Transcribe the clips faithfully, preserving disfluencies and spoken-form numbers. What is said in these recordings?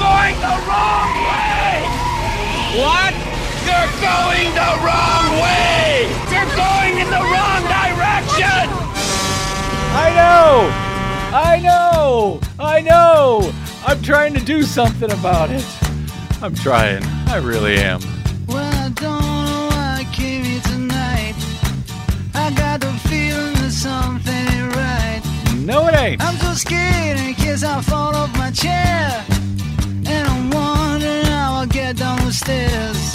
going the wrong way! What? You're going the wrong way! You're going in the wrong direction! I know! I know! I know! I'm trying to do something about it. I'm trying. I really am. Well, I don't know why I came here tonight. I got the feeling that something ain't right. No, it ain't. I'm so scared in case I fall off my chair. And I'm wondering how I'll get down the stairs.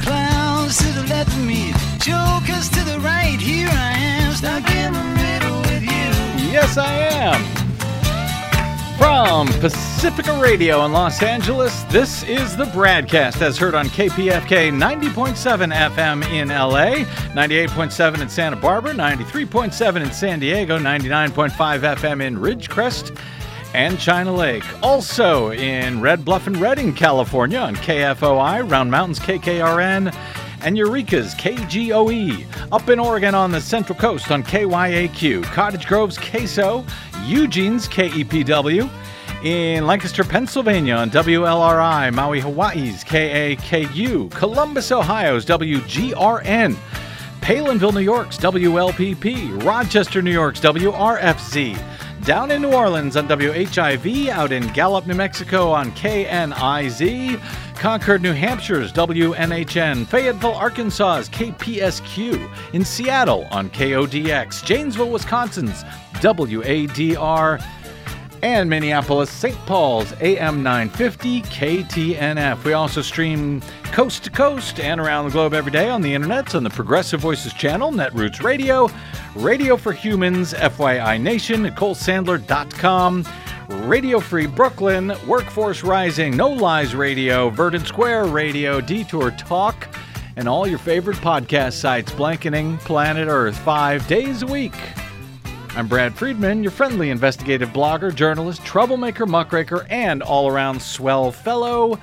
Clowns to the left of me, jokers to the right. Here I am, stuck in the middle with you. Yes, I am. From Pacifica Radio in Los Angeles, this is The BradCast, as heard on K P F K ninety point seven F M in L A, ninety-eight point seven in Santa Barbara, ninety-three point seven in San Diego, ninety-nine point five F M in Ridgecrest and China Lake. Also in Red Bluff and Redding, California on K F O I, Round Mountains K K R N, and Eureka's K G O E. Up in Oregon on the Central Coast on K Y A Q, Cottage Grove's K S O, Eugene's K E P W, in Lancaster, Pennsylvania on W L R I, Maui, Hawaii's K A K U, Columbus, Ohio's W G R N, Palinville, New York's W L P P, Rochester, New York's W R F C, down in New Orleans on W H I V, out in Gallup, New Mexico on K N I Z, Concord, New Hampshire's W N H N, Fayetteville, Arkansas's K P S Q, in Seattle on K O D X, Janesville, Wisconsin's W A D R, and Minneapolis, Saint Paul's A M nine fifty K T N F. We also stream coast to coast and around the globe every day on the internets on the Progressive Voices channel, Netroots Radio, Radio for Humans, F Y I Nation, Nicole Sandler dot com, Radio Free Brooklyn, Workforce Rising, No Lies Radio, Verdant Square Radio, Detour Talk, and all your favorite podcast sites blanketing planet Earth five days a week. I'm Brad Friedman, your friendly investigative blogger, journalist, troublemaker, muckraker, and all-around swell fellow,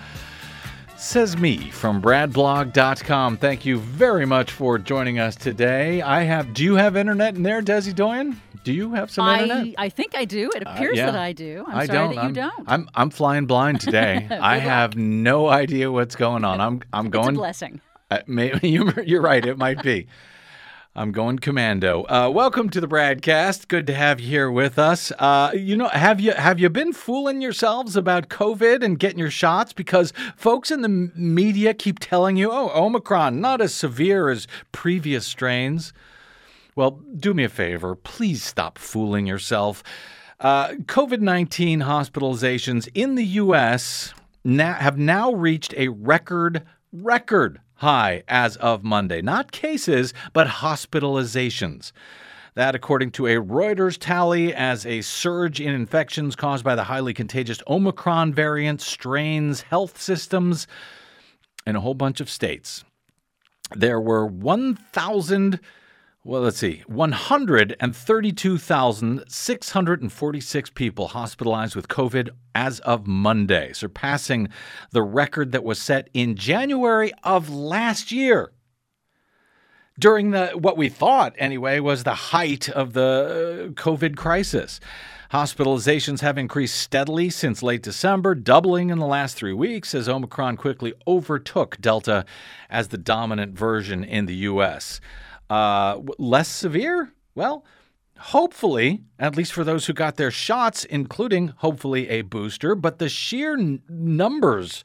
says me from brad blog dot com. Thank you very much for joining us today. I have. Do you have internet in there, Desi Doyen? Do you have some I, internet? I think I do. It appears uh, yeah. that I do. I'm I sorry don't. that you I'm, don't. I'm I'm flying blind today. I have no idea what's going on. I'm I'm going. It's a blessing. Uh, maybe you're, you're right. It might be. I'm going commando. Uh, welcome to the BradCast. Good to have you here with us. Uh, you know, have you have you been fooling yourselves about COVID and getting your shots? Because folks in the media keep telling you, oh, Omicron, not as severe as previous strains. Well, do me a favor. Please stop fooling yourself. Uh, COVID nineteen hospitalizations in the U S now, have now reached a record, record high as of Monday. Not cases, but hospitalizations. That, according to a Reuters tally, as a surge in infections caused by the highly contagious Omicron variant strains health systems in a whole bunch of states. There were one thousand, well, let's see, one hundred thirty-two thousand six hundred forty-six people hospitalized with COVID as of Monday, surpassing the record that was set in January of last year during the what we thought, anyway, was the height of the COVID crisis. Hospitalizations have increased steadily since late December, doubling in the last three weeks as Omicron quickly overtook Delta as the dominant version in the U S Uh, less severe? Well, hopefully, at least for those who got their shots, including hopefully a booster, but the sheer n- numbers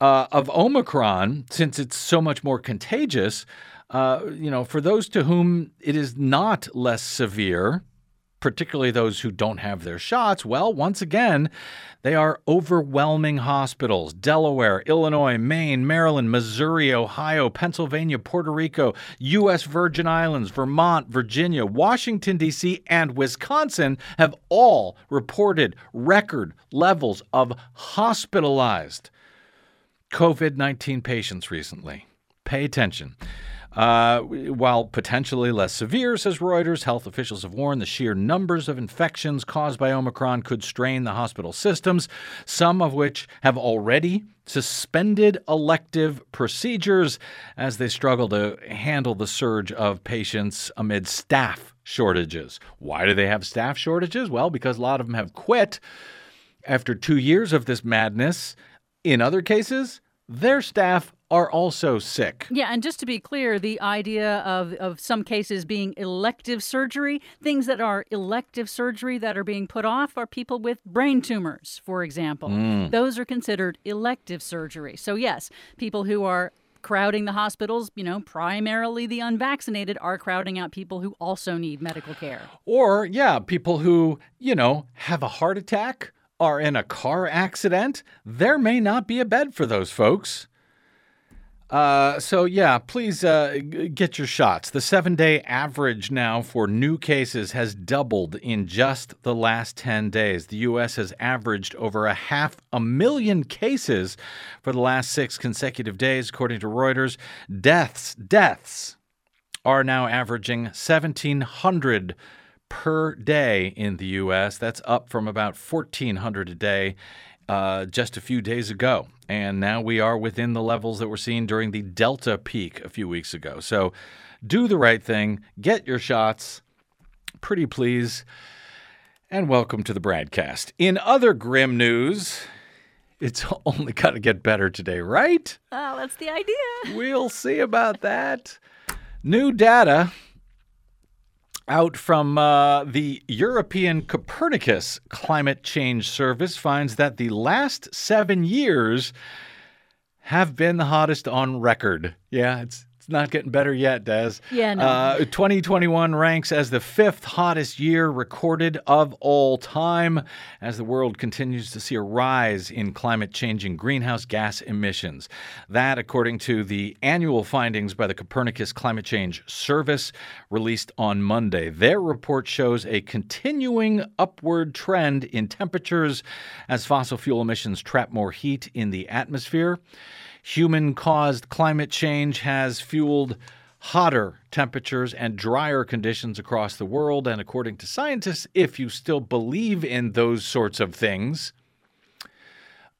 uh, of Omicron, since it's so much more contagious, uh, you know, for those to whom it is not less severe, particularly those who don't have their shots, well, once again, they are overwhelming hospitals. Delaware, Illinois, Maine, Maryland, Missouri, Ohio, Pennsylvania, Puerto Rico, U S. Virgin Islands, Vermont, Virginia, Washington, D C, and Wisconsin have all reported record levels of hospitalized COVID nineteen patients recently. Pay attention. Uh, while potentially less severe, says Reuters, health officials have warned the sheer numbers of infections caused by Omicron could strain the hospital systems, some of which have already suspended elective procedures as they struggle to handle the surge of patients amid staff shortages. Why do they have staff shortages? Well, because a lot of them have quit After two years of this madness, in other cases, their staff are also sick. Yeah, and just to be clear, the idea of, of some cases being elective surgery, things that are elective surgery that are being put off are people with brain tumors, for example. Mm. Those are considered elective surgery. So yes, people who are crowding the hospitals, you know, primarily the unvaccinated, are crowding out people who also need medical care. Or, yeah, people who, you know, have a heart attack, are in a car accident. There may not be a bed for those folks. Uh, so, yeah, please uh, g- get your shots. The seven-day average now for new cases has doubled in just the last ten days. The U S has averaged over a half a million cases for the last six consecutive days, according to Reuters. Deaths, deaths are now averaging seventeen hundred per day in the U S. That's up from about fourteen hundred a day Uh, just a few days ago. And now we are within the levels that were seen during the Delta peak a few weeks ago. So do the right thing. Get your shots. Pretty please. And welcome to the BradCast. In other grim news, it's only got to get better today, right? Oh, that's the idea. We'll see about that. New data out from uh, the European Copernicus Climate Change Service finds that the last seven years have been the hottest on record. Yeah, it's it's not getting better yet, Des. Yeah, no. Uh, twenty twenty-one ranks as the fifth hottest year recorded of all time as the world continues to see a rise in climate-changing greenhouse gas emissions. That, according to the annual findings by the Copernicus Climate Change Service released on Monday. Their report shows a continuing upward trend in temperatures as fossil fuel emissions trap more heat in the atmosphere. Human-caused climate change has fueled hotter temperatures and drier conditions across the world. And according to scientists, if you still believe in those sorts of things,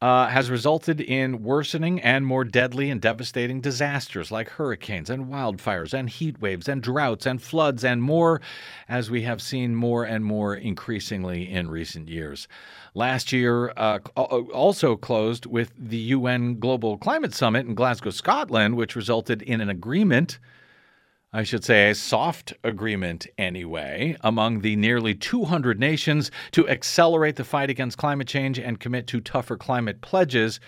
uh, has resulted in worsening and more deadly and devastating disasters like hurricanes and wildfires and heat waves and droughts and floods and more, as we have seen more and more increasingly in recent years. Last year uh, also closed with the U N Global Climate Summit in Glasgow, Scotland, which resulted in an agreement, I should say a soft agreement anyway, among the nearly two hundred nations to accelerate the fight against climate change and commit to tougher climate pledges,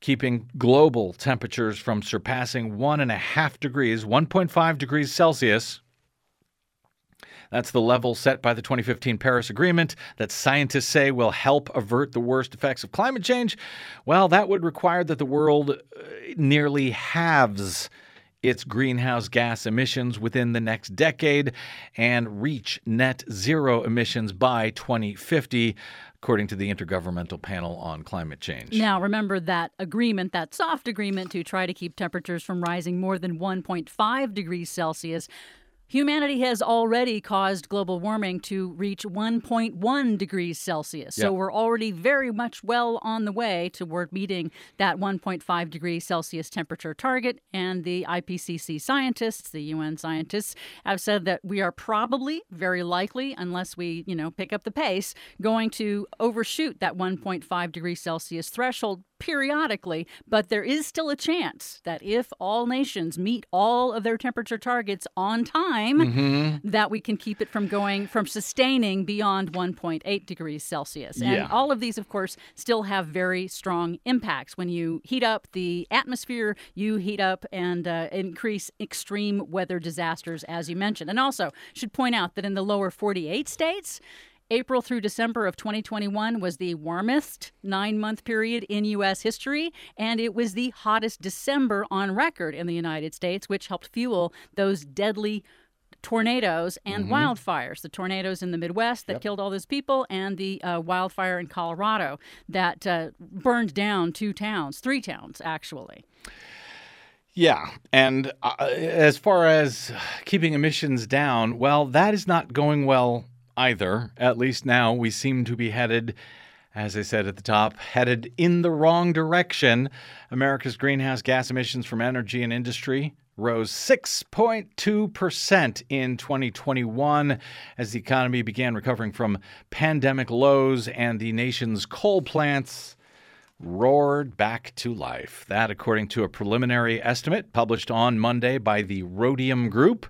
keeping global temperatures from surpassing one and a half degrees, one point five degrees Celsius. That's the level set by the twenty fifteen Paris Agreement that scientists say will help avert the worst effects of climate change. Well, that would require that the world nearly halves its greenhouse gas emissions within the next decade and reach net zero emissions by twenty fifty. According to the Intergovernmental Panel on Climate Change. Now, remember that agreement, that soft agreement to try to keep temperatures from rising more than one point five degrees Celsius. Humanity has already caused global warming to reach one point one degrees Celsius. So yep. We're already very much well on the way toward meeting that one point five degree Celsius temperature target. And the I P C C scientists, the U N scientists, have said that we are probably, very likely, unless we, you know, pick up the pace, going to overshoot that one point five degree Celsius threshold periodically, but there is still a chance that if all nations meet all of their temperature targets on time, mm-hmm. that we can keep it from going, from sustaining beyond one point eight degrees Celsius. And yeah. all of these, of course, still have very strong impacts. When you heat up the atmosphere, you heat up and uh, increase extreme weather disasters, as you mentioned. And also, should point out that in the lower forty-eight states, April through December of twenty twenty-one was the warmest nine-month period in U S history, and it was the hottest December on record in the United States, which helped fuel those deadly tornadoes and mm-hmm. wildfires. The tornadoes in the Midwest that yep. killed all those people, and the uh, wildfire in Colorado that uh, burned down two towns, three towns, actually. Yeah. And uh, as far as keeping emissions down, well, that is not going well either. At least now we seem to be headed, as I said at the top, headed in the wrong direction. America's greenhouse gas emissions from energy and industry rose six point two percent in twenty twenty-one as the economy began recovering from pandemic lows and the nation's coal plants roared back to life. That, according to a preliminary estimate published on Monday by the Rhodium Group.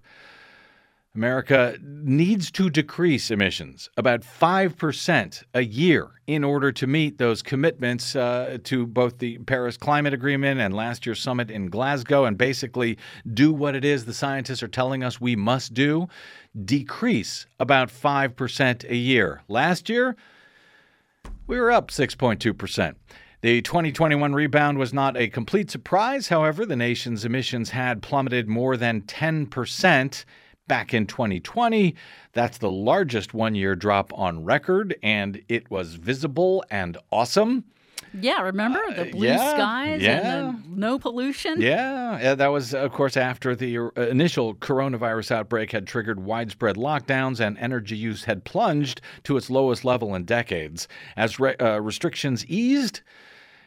America needs to decrease emissions about five percent a year in order to meet those commitments uh, to both the Paris Climate Agreement and last year's summit in Glasgow, and basically do what it is the scientists are telling us we must do, decrease about five percent a year. Last year, we were up six point two percent. The twenty twenty-one rebound was not a complete surprise. However, the nation's emissions had plummeted more than ten percent. Back in twenty twenty, that's the largest one-year drop on record, and it was visible and awesome. Yeah, remember the blue uh, yeah, skies yeah. and the no pollution? Yeah, that was, of course, after the initial coronavirus outbreak had triggered widespread lockdowns and energy use had plunged to its lowest level in decades. As re- uh, restrictions eased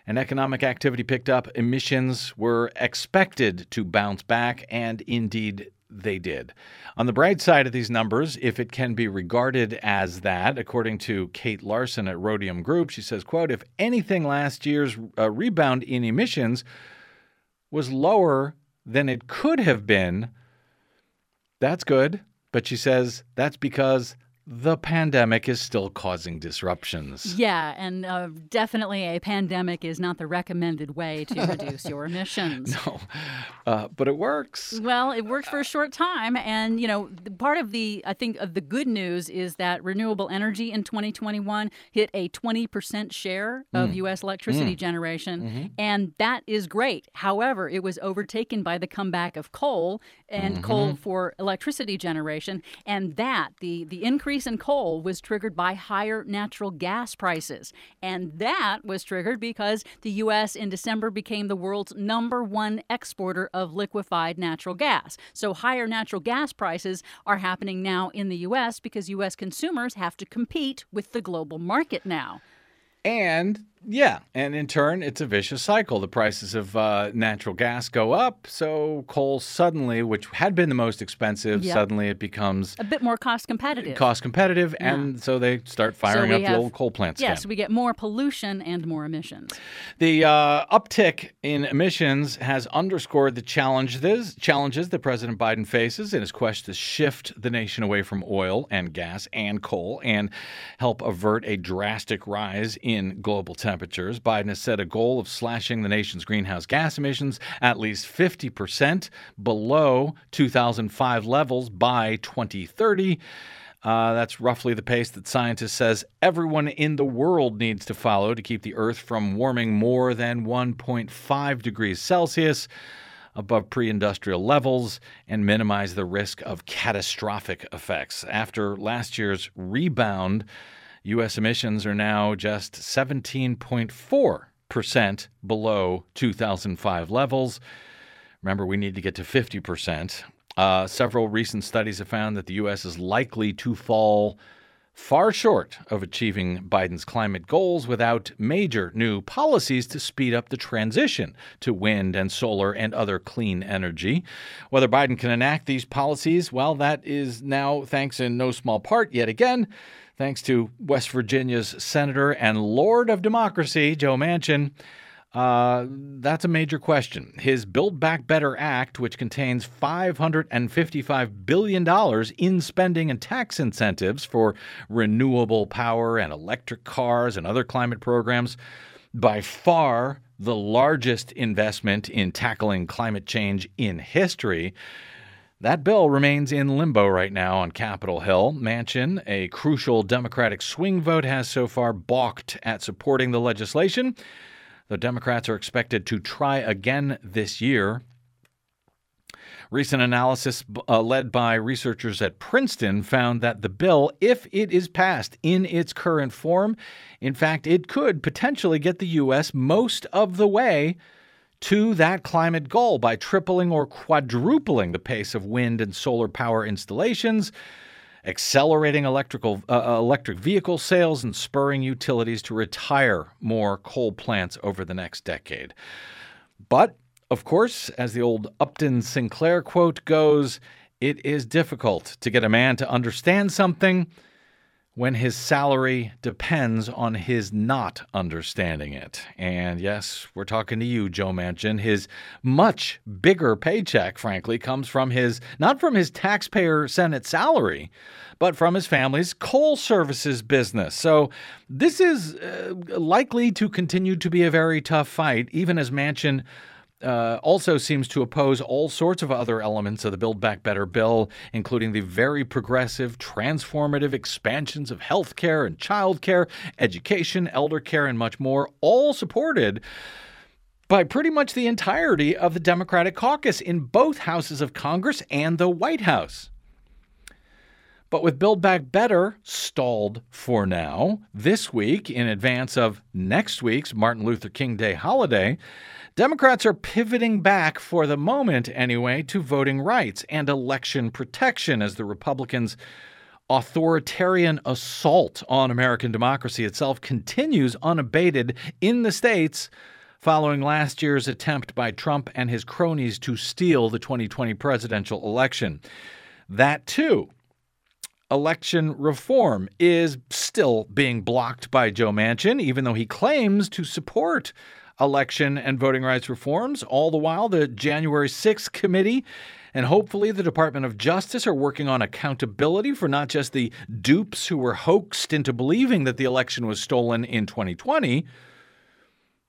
and economic activity picked up, emissions were expected to bounce back, and indeed they did. On the bright side of these numbers, if it can be regarded as that, according to Kate Larson at Rhodium Group, she says, quote, if anything, last year's uh, rebound in emissions was lower than it could have been. That's good. But she says that's because the pandemic is still causing disruptions. Yeah, and uh, definitely a pandemic is not the recommended way to reduce your emissions. No, uh, but it works. Well, it worked for a short time. And, you know, part of the, I think, of the good news is that renewable energy in twenty twenty-one hit a twenty percent share of mm. U S electricity mm. generation. Mm-hmm. And that is great. However, it was overtaken by the comeback of coal and mm-hmm. coal for electricity generation. And that, the, the increase in coal was triggered by higher natural gas prices. And that was triggered because the U S in December became the world's number one exporter of liquefied natural gas. So higher natural gas prices are happening now in the U S because U S consumers have to compete with the global market now. And yeah, and in turn, it's a vicious cycle. The prices of uh, natural gas go up, so coal suddenly, which had been the most expensive, yep. suddenly it becomes a bit more cost competitive. Cost competitive, yeah. And so they start firing so up have, the old coal plants. Yes, yeah, so we get more pollution and more emissions. The uh, uptick in emissions has underscored the challenges challenges that President Biden faces in his quest to shift the nation away from oil and gas and coal and help avert a drastic rise in global temperatures. temperatures. Biden has set a goal of slashing the nation's greenhouse gas emissions at least fifty percent below two thousand five levels by twenty thirty. Uh, that's roughly the pace that scientists says everyone in the world needs to follow to keep the Earth from warming more than one point five degrees Celsius above pre-industrial levels and minimize the risk of catastrophic effects. After last year's rebound, U S emissions are now just seventeen point four percent below two thousand five levels. Remember, we need to get to fifty percent. Uh, several recent studies have found that the U S is likely to fall far short of achieving Biden's climate goals without major new policies to speed up the transition to wind and solar and other clean energy. Whether Biden can enact these policies, well, that is now, thanks in no small part yet again, thanks to West Virginia's Senator and Lord of Democracy, Joe Manchin. Uh, that's a major question. His Build Back Better Act, which contains five hundred fifty-five billion dollars in spending and tax incentives for renewable power and electric cars and other climate programs, by far the largest investment in tackling climate change in history. That bill remains in limbo right now on Capitol Hill. Manchin, a crucial Democratic swing vote, has so far balked at supporting the legislation, though Democrats are expected to try again this year. Recent analysis uh, led by researchers at Princeton found that the bill, if it is passed in its current form, in fact, it could potentially get the U S most of the way to that climate goal by tripling or quadrupling the pace of wind and solar power installations, accelerating electrical uh, electric vehicle sales, and spurring utilities to retire more coal plants over the next decade. But Of course, as the old Upton Sinclair quote goes, it is difficult to get a man to understand something when his salary depends on his not understanding it. And yes, we're talking to you, Joe Manchin. His much bigger paycheck, frankly, comes from his, not from his taxpayer Senate salary, but from his family's coal services business. So this is uh, likely to continue to be a very tough fight, even as Manchin Uh, also seems to oppose all sorts of other elements of the Build Back Better bill, including the very progressive, transformative expansions of health care and child care, education, elder care, and much more, all supported by pretty much the entirety of the Democratic caucus in both houses of Congress and the White House. But with Build Back Better stalled for now, this week, in advance of next week's Martin Luther King Day holiday, Democrats are pivoting back, for the moment anyway, to voting rights and election protection as the Republicans' authoritarian assault on American democracy itself continues unabated in the states following last year's attempt by Trump and his cronies to steal the twenty twenty presidential election. That, too, election reform is still being blocked by Joe Manchin, even though he claims to support election and voting rights reforms. All the while, the January sixth committee and hopefully the Department of Justice are working on accountability for not just the dupes who were hoaxed into believing that the election was stolen in twenty twenty.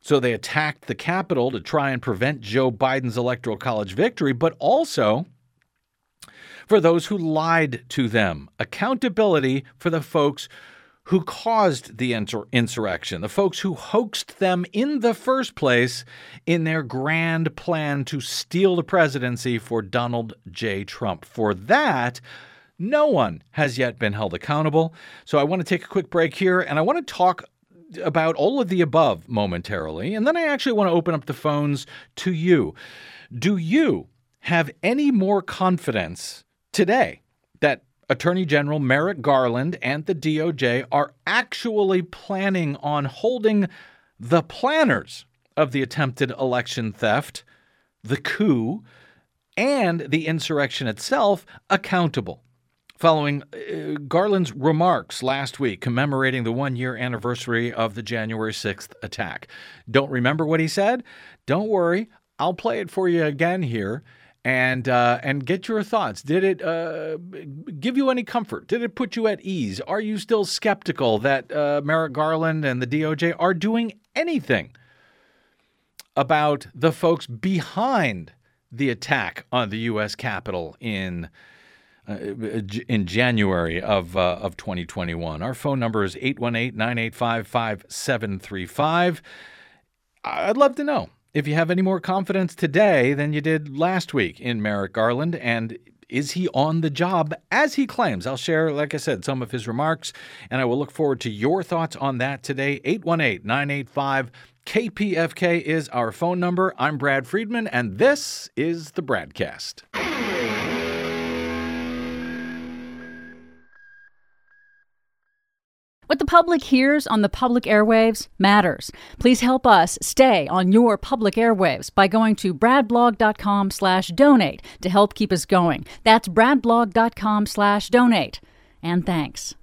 So they attacked the Capitol to try and prevent Joe Biden's Electoral College victory, but also for those who lied to them, accountability for the folks who caused the insurrection, the folks who hoaxed them in the first place in their grand plan to steal the presidency for Donald J. Trump. For that, no one has yet been held accountable. So I want to take a quick break here, and I want to talk about all of the above momentarily, and then I actually want to open up the phones to you. Do you have any more confidence today that Attorney General Merrick Garland and the D O J are actually planning on holding the planners of the attempted election theft, the coup, and the insurrection itself accountable? Following uh, Garland's remarks last week commemorating the one-year anniversary of the January sixth attack. Don't remember what he said? Don't worry, I'll play it for you again here. And uh, and get your thoughts. Did it uh, give you any comfort? Did it put you at ease? Are you still skeptical that uh, Merrick Garland and the D O J are doing anything about the folks behind the attack on the U S Capitol in uh, in January of uh, of twenty twenty-one? Our phone number is eight one eight, nine eight five, five seven three five. I'd love to know if you have any more confidence today than you did last week in Merrick Garland, and is he on the job as he claims? I'll share, like I said, some of his remarks, and I will look forward to your thoughts on that today. eight one eight, nine eight five, K P F K is our phone number. I'm Brad Friedman, and this is The BradCast. What the public hears on the public airwaves matters. Please help us stay on your public airwaves by going to bradblog.com slash donate to help keep us going. That's bradblog.com slash donate. And thanks.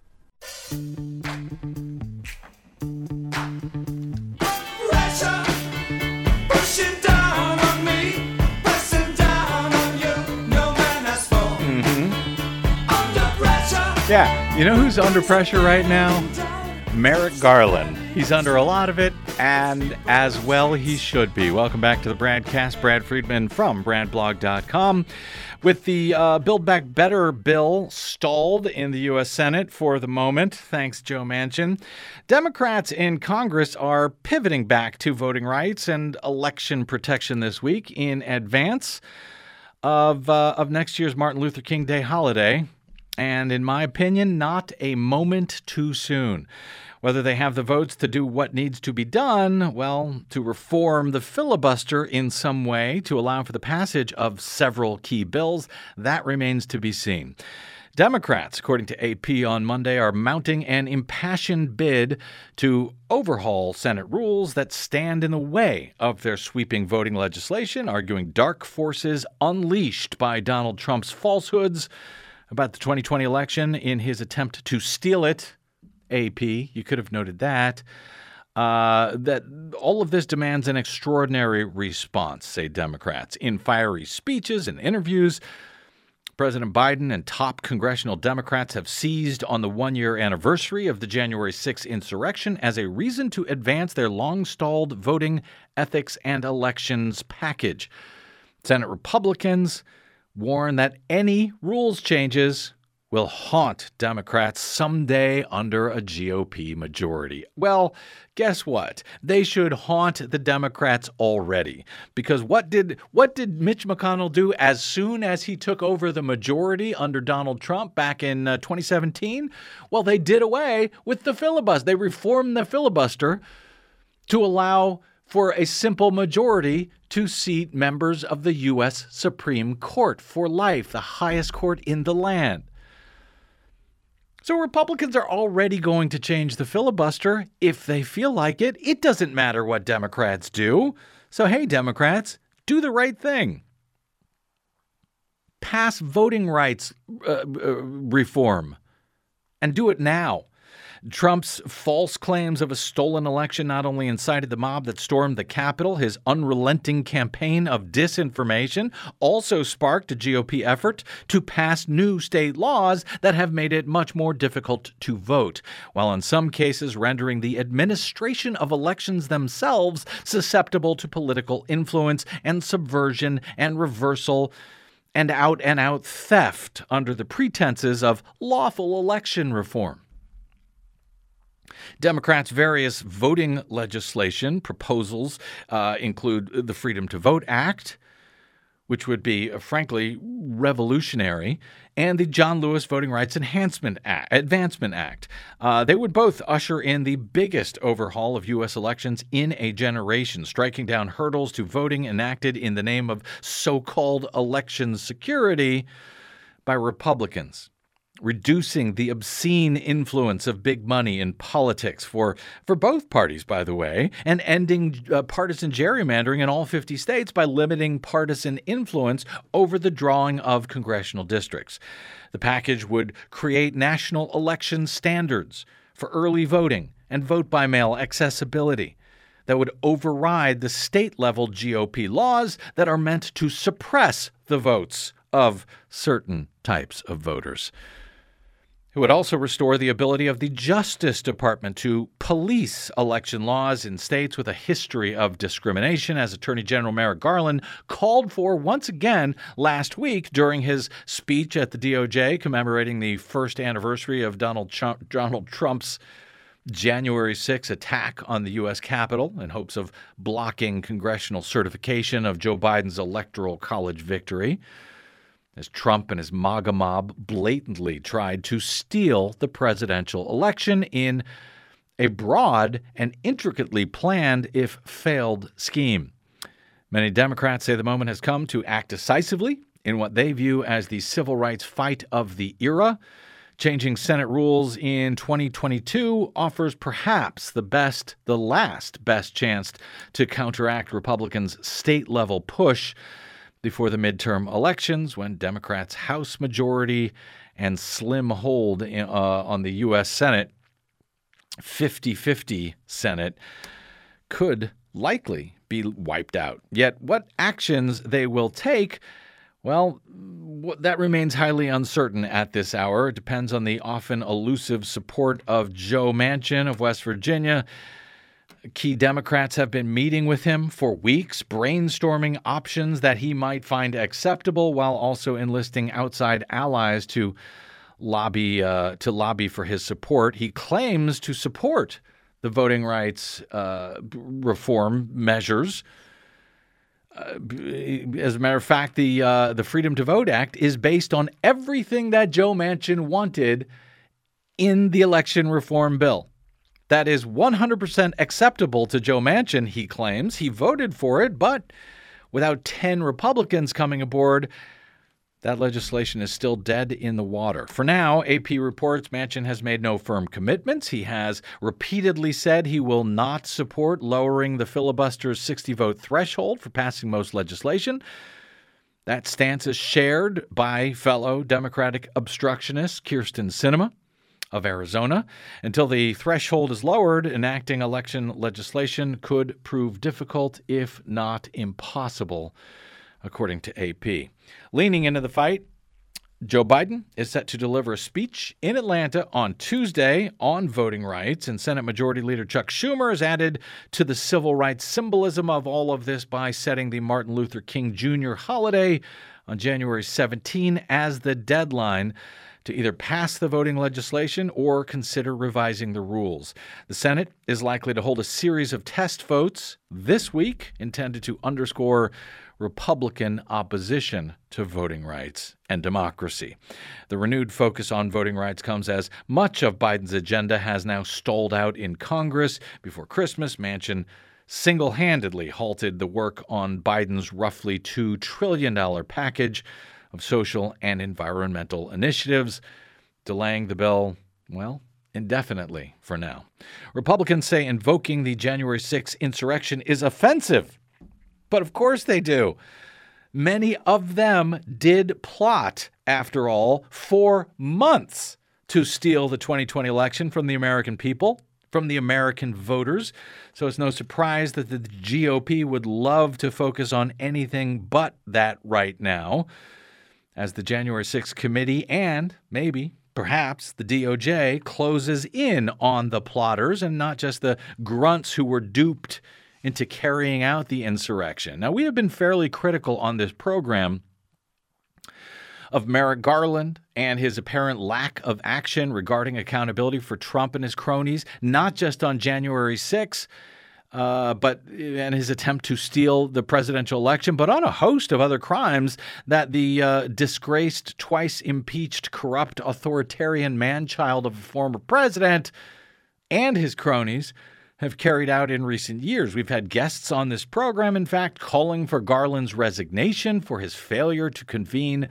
Yeah, you know who's under pressure right now? Merrick Garland. He's under a lot of it, and as well he should be. Welcome back to the BradCast. Brad Friedman from brad blog dot com. With the uh, Build Back Better bill stalled in the U S Senate for the moment, thanks Joe Manchin, Democrats in Congress are pivoting back to voting rights and election protection this week in advance of uh, of next year's Martin Luther King Day holiday. And in my opinion, not a moment too soon. Whether they have the votes to do what needs to be done, well, to reform the filibuster in some way to allow for the passage of several key bills, that remains to be seen. Democrats, according to A P on Monday, are mounting an impassioned bid to overhaul Senate rules that stand in the way of their sweeping voting legislation, arguing dark forces unleashed by Donald Trump's falsehoods about the twenty twenty election in his attempt to steal it. A P, you could have noted that. Uh, that all of this demands an extraordinary response, say Democrats. In fiery speeches and interviews, President Biden and top congressional Democrats have seized on the one-year anniversary of the January sixth insurrection as a reason to advance their long-stalled voting, ethics, and elections package. Senate Republicans warn that any rules changes will haunt Democrats someday under a G O P majority. Well, guess what? They should haunt the Democrats already. Because what did what did Mitch McConnell do as soon as he took over the majority under Donald Trump back in uh, twenty seventeen? Well, they did away with the filibuster. They reformed the filibuster to allow for a simple majority to seat members of the U S Supreme Court for life, the highest court in the land. So Republicans are already going to change the filibuster if they feel like it. It doesn't matter what Democrats do. So, hey, Democrats, do the right thing. Pass voting rights uh, reform and do it now. Trump's false claims of a stolen election not only incited the mob that stormed the Capitol, his unrelenting campaign of disinformation also sparked a G O P effort to pass new state laws that have made it much more difficult to vote, while in some cases rendering the administration of elections themselves susceptible to political influence and subversion and reversal and out-and-out theft under the pretenses of lawful election reform. Democrats' various voting legislation proposals uh, include the Freedom to Vote Act, which would be, uh, frankly, revolutionary, and the John Lewis Voting Rights Enhancement Act, Advancement Act. Uh, they would both usher in the biggest overhaul of U S elections in a generation, striking down hurdles to voting enacted in the name of so-called election security by Republicans, reducing the obscene influence of big money in politics for, for both parties, by the way, and ending uh, partisan gerrymandering in all fifty states by limiting partisan influence over the drawing of congressional districts. The package would create national election standards for early voting and vote-by-mail accessibility that would override the state-level G O P laws that are meant to suppress the votes of certain types of voters. It would also restore the ability of the Justice Department to police election laws in states with a history of discrimination, as Attorney General Merrick Garland called for once again last week during his speech at the D O J commemorating the first anniversary of Donald Trump, Donald Trump's January sixth attack on the U S Capitol in hopes of blocking congressional certification of Joe Biden's Electoral College victory, as Trump and his MAGA mob blatantly tried to steal the presidential election in a broad and intricately planned, if failed, scheme. Many Democrats say the moment has come to act decisively in what they view as the civil rights fight of the era. Changing Senate rules in twenty twenty-two offers perhaps the best, the last best chance to counteract Republicans' state-level push before the midterm elections, when Democrats' House majority and slim hold in, uh, on the U S Senate, fifty-fifty Senate, could likely be wiped out. Yet what actions they will take, well, that remains highly uncertain at this hour. It depends on the often elusive support of Joe Manchin of West Virginia. Key Democrats have been meeting with him for weeks, brainstorming options that he might find acceptable, while also enlisting outside allies to lobby uh, to lobby for his support. He claims to support the voting rights uh, reform measures. Uh, as a matter of fact, the uh, the Freedom to Vote Act is based on everything that Joe Manchin wanted in the election reform bill. That is one hundred percent acceptable to Joe Manchin, he claims. He voted for it, but without ten Republicans coming aboard, That legislation is still dead in the water. For now, A P reports Manchin has made no firm commitments. He has repeatedly said he will not support lowering the filibuster's sixty-vote threshold for passing most legislation. That stance is shared by fellow Democratic obstructionist Kyrsten Sinema of Arizona. Until the threshold is lowered, enacting election legislation could prove difficult, if not impossible, according to A P. Leaning into the fight, Joe Biden is set to deliver a speech in Atlanta on Tuesday on voting rights, and Senate Majority Leader Chuck Schumer has added to the civil rights symbolism of all of this by setting the Martin Luther King Junior holiday on January seventeenth as the deadline to either pass the voting legislation or consider revising the rules. The Senate is likely to hold a series of test votes this week intended to underscore Republican opposition to voting rights and democracy. The renewed focus on voting rights comes as much of Biden's agenda has now stalled out in Congress. Before Christmas, Manchin single-handedly halted the work on Biden's roughly two trillion dollars package of social and environmental initiatives, delaying the bill, well, indefinitely for now. Republicans say invoking the January sixth insurrection is offensive. But of course they do. Many of them did plot, after all, for months to steal the twenty twenty election from the American people, from the American voters. So it's no surprise that the G O P would love to focus on anything but that right now, as the January sixth committee and maybe, perhaps, the D O J closes in on the plotters and not just the grunts who were duped into carrying out the insurrection. Now, we have been fairly critical on this program of Merrick Garland and his apparent lack of action regarding accountability for Trump and his cronies, not just on January sixth, uh, but and his attempt to steal the presidential election, but on a host of other crimes that the uh, disgraced, twice impeached, corrupt, authoritarian man-child of a former president and his cronies have carried out in recent years. We've had guests on this program, in fact, calling for Garland's resignation for his failure to convene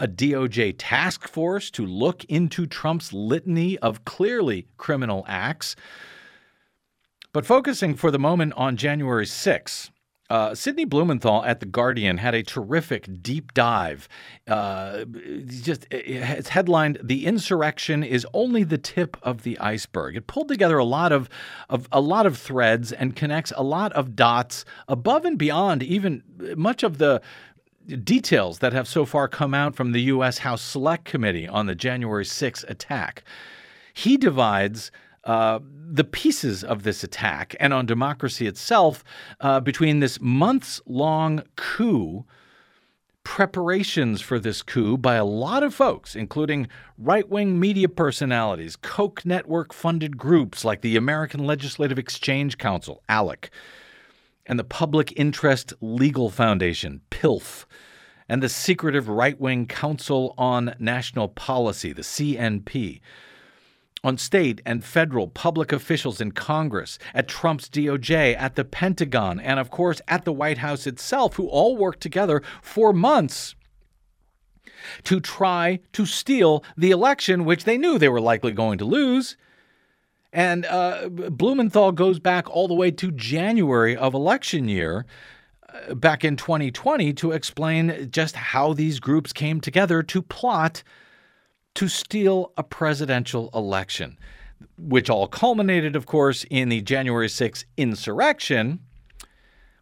a D O J task force to look into Trump's litany of clearly criminal acts. But focusing for the moment on January sixth, Uh, Sidney Blumenthal at The Guardian had a terrific deep dive. Uh, just it's headlined, "The Insurrection is Only the Tip of the Iceberg." It pulled together a lot of, of a lot of threads and connects a lot of dots above and beyond even much of the details that have so far come out from the U S House Select Committee on the January sixth attack. He divides Uh, the pieces of this attack and on democracy itself uh, between this months-long coup, preparations for this coup by a lot of folks, including right-wing media personalities, Koch network-funded groups like the American Legislative Exchange Council, ALEC, and the Public Interest Legal Foundation, PILF, and the secretive right-wing Council on National Policy, the C N P. On state and federal public officials in Congress, at Trump's D O J, at the Pentagon, and of course at the White House itself, who all worked together for months to try to steal the election, which they knew they were likely going to lose. And uh, Blumenthal goes back all the way to January of election year, uh, back in twenty twenty, to explain just how these groups came together to plot to steal a presidential election, which all culminated, of course, in the January sixth insurrection,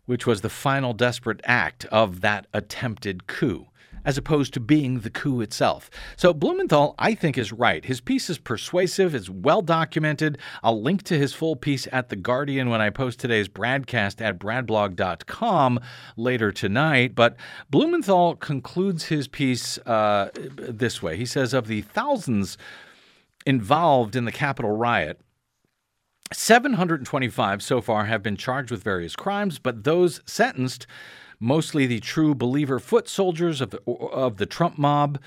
which was the final desperate act of that attempted coup, as opposed to being the coup itself. So Blumenthal, I think, is right. His piece is persuasive, it's well-documented. I'll link to his full piece at The Guardian when I post today's BradCast at brad blog dot com later tonight. But Blumenthal concludes his piece uh, this way. He says, of the thousands involved in the Capitol riot, seven hundred twenty-five so far have been charged with various crimes, but those sentenced, mostly the true believer foot soldiers of the, of the Trump mob,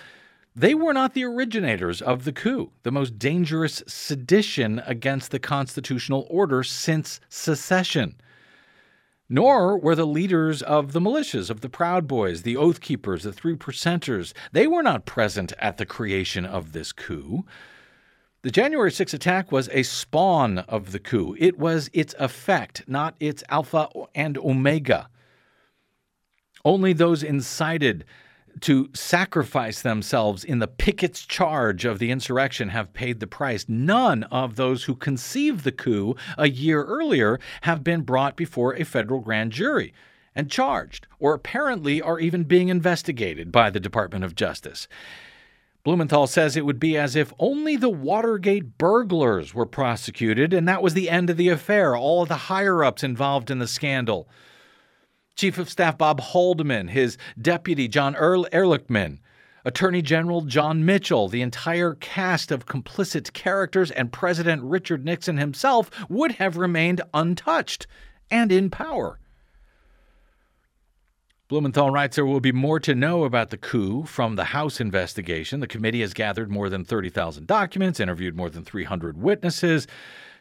they were not the originators of the coup, the most dangerous sedition against the constitutional order since secession. Nor were the leaders of the militias, of the Proud Boys, the Oath Keepers, the Three Percenters. They were not present at the creation of this coup. The January sixth attack was a spawn of the coup. It was its effect, not its alpha and omega. Only those incited to sacrifice themselves in the picket's charge of the insurrection have paid the price. None of those who conceived the coup a year earlier have been brought before a federal grand jury and charged, or apparently are even being investigated by the Department of Justice. Blumenthal says it would be as if only the Watergate burglars were prosecuted, and that was the end of the affair, all of the higher-ups involved in the scandal. Chief of Staff Bob Haldeman, his deputy John Ehrlichman, Attorney General John Mitchell, the entire cast of complicit characters, and President Richard Nixon himself would have remained untouched and in power. Blumenthal writes there will be more to know about the coup from the House investigation. The committee has gathered more than thirty thousand documents, interviewed more than three hundred witnesses.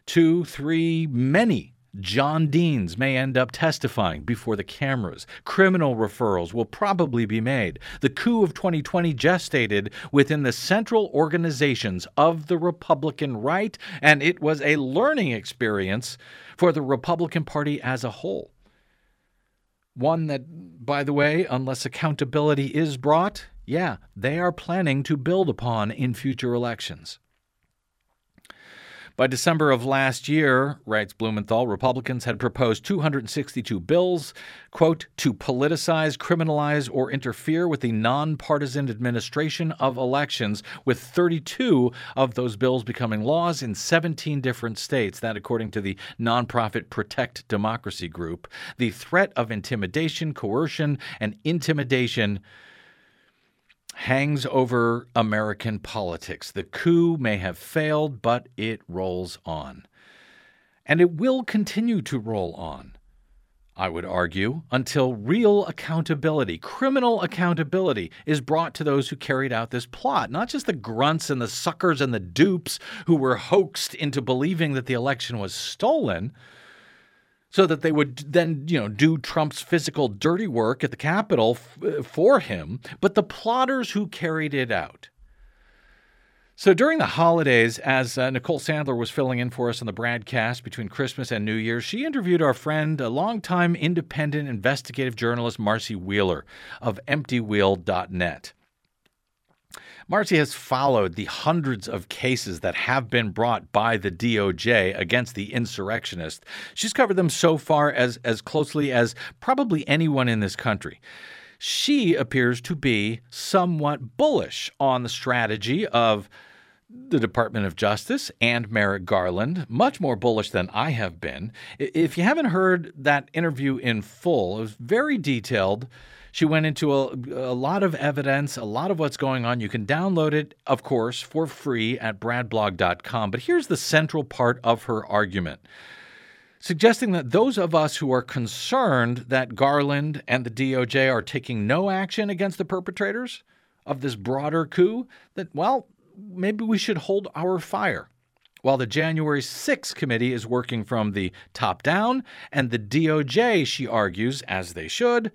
Two, three, many John Deans may end up testifying before the cameras. Criminal referrals will probably be made. The coup of twenty twenty gestated within the central organizations of the Republican right, and it was a learning experience for the Republican Party as a whole. One that, by the way, unless accountability is brought, yeah, they are planning to build upon in future elections. By December of last year, writes Blumenthal, Republicans had proposed two hundred sixty-two bills, quote, to politicize, criminalize, or interfere with the nonpartisan administration of elections, with thirty-two of those bills becoming laws in seventeen different states. That, according to the nonprofit Protect Democracy Group, the threat of intimidation, coercion, and intimidation hangs over American politics. The coup may have failed, but it rolls on. And it will continue to roll on, I would argue, until real accountability, criminal accountability, is brought to those who carried out this plot, not just the grunts and the suckers and the dupes who were hoaxed into believing that the election was stolen so that they would then, you know, do Trump's physical dirty work at the Capitol f- for him, but the plotters who carried it out. So during the holidays, as uh, Nicole Sandler was filling in for us on the BradCast between Christmas and New Year's, she interviewed our friend, a longtime independent investigative journalist, Marcy Wheeler of empty wheel dot net. Marcy has followed the hundreds of cases that have been brought by the D O J against the insurrectionists. She's covered them so far as, as closely as probably anyone in this country. She appears to be somewhat bullish on the strategy of the Department of Justice and Merrick Garland, much more bullish than I have been. If you haven't heard that interview in full, it was very detailed. She went into a, a lot of evidence, a lot of what's going on. You can download it, of course, for free at brad blog dot com. But here's the central part of her argument, suggesting that those of us who are concerned that Garland and the D O J are taking no action against the perpetrators of this broader coup, that, well, maybe we should hold our fire while the January sixth committee is working from the top down and the D O J, she argues, as they should,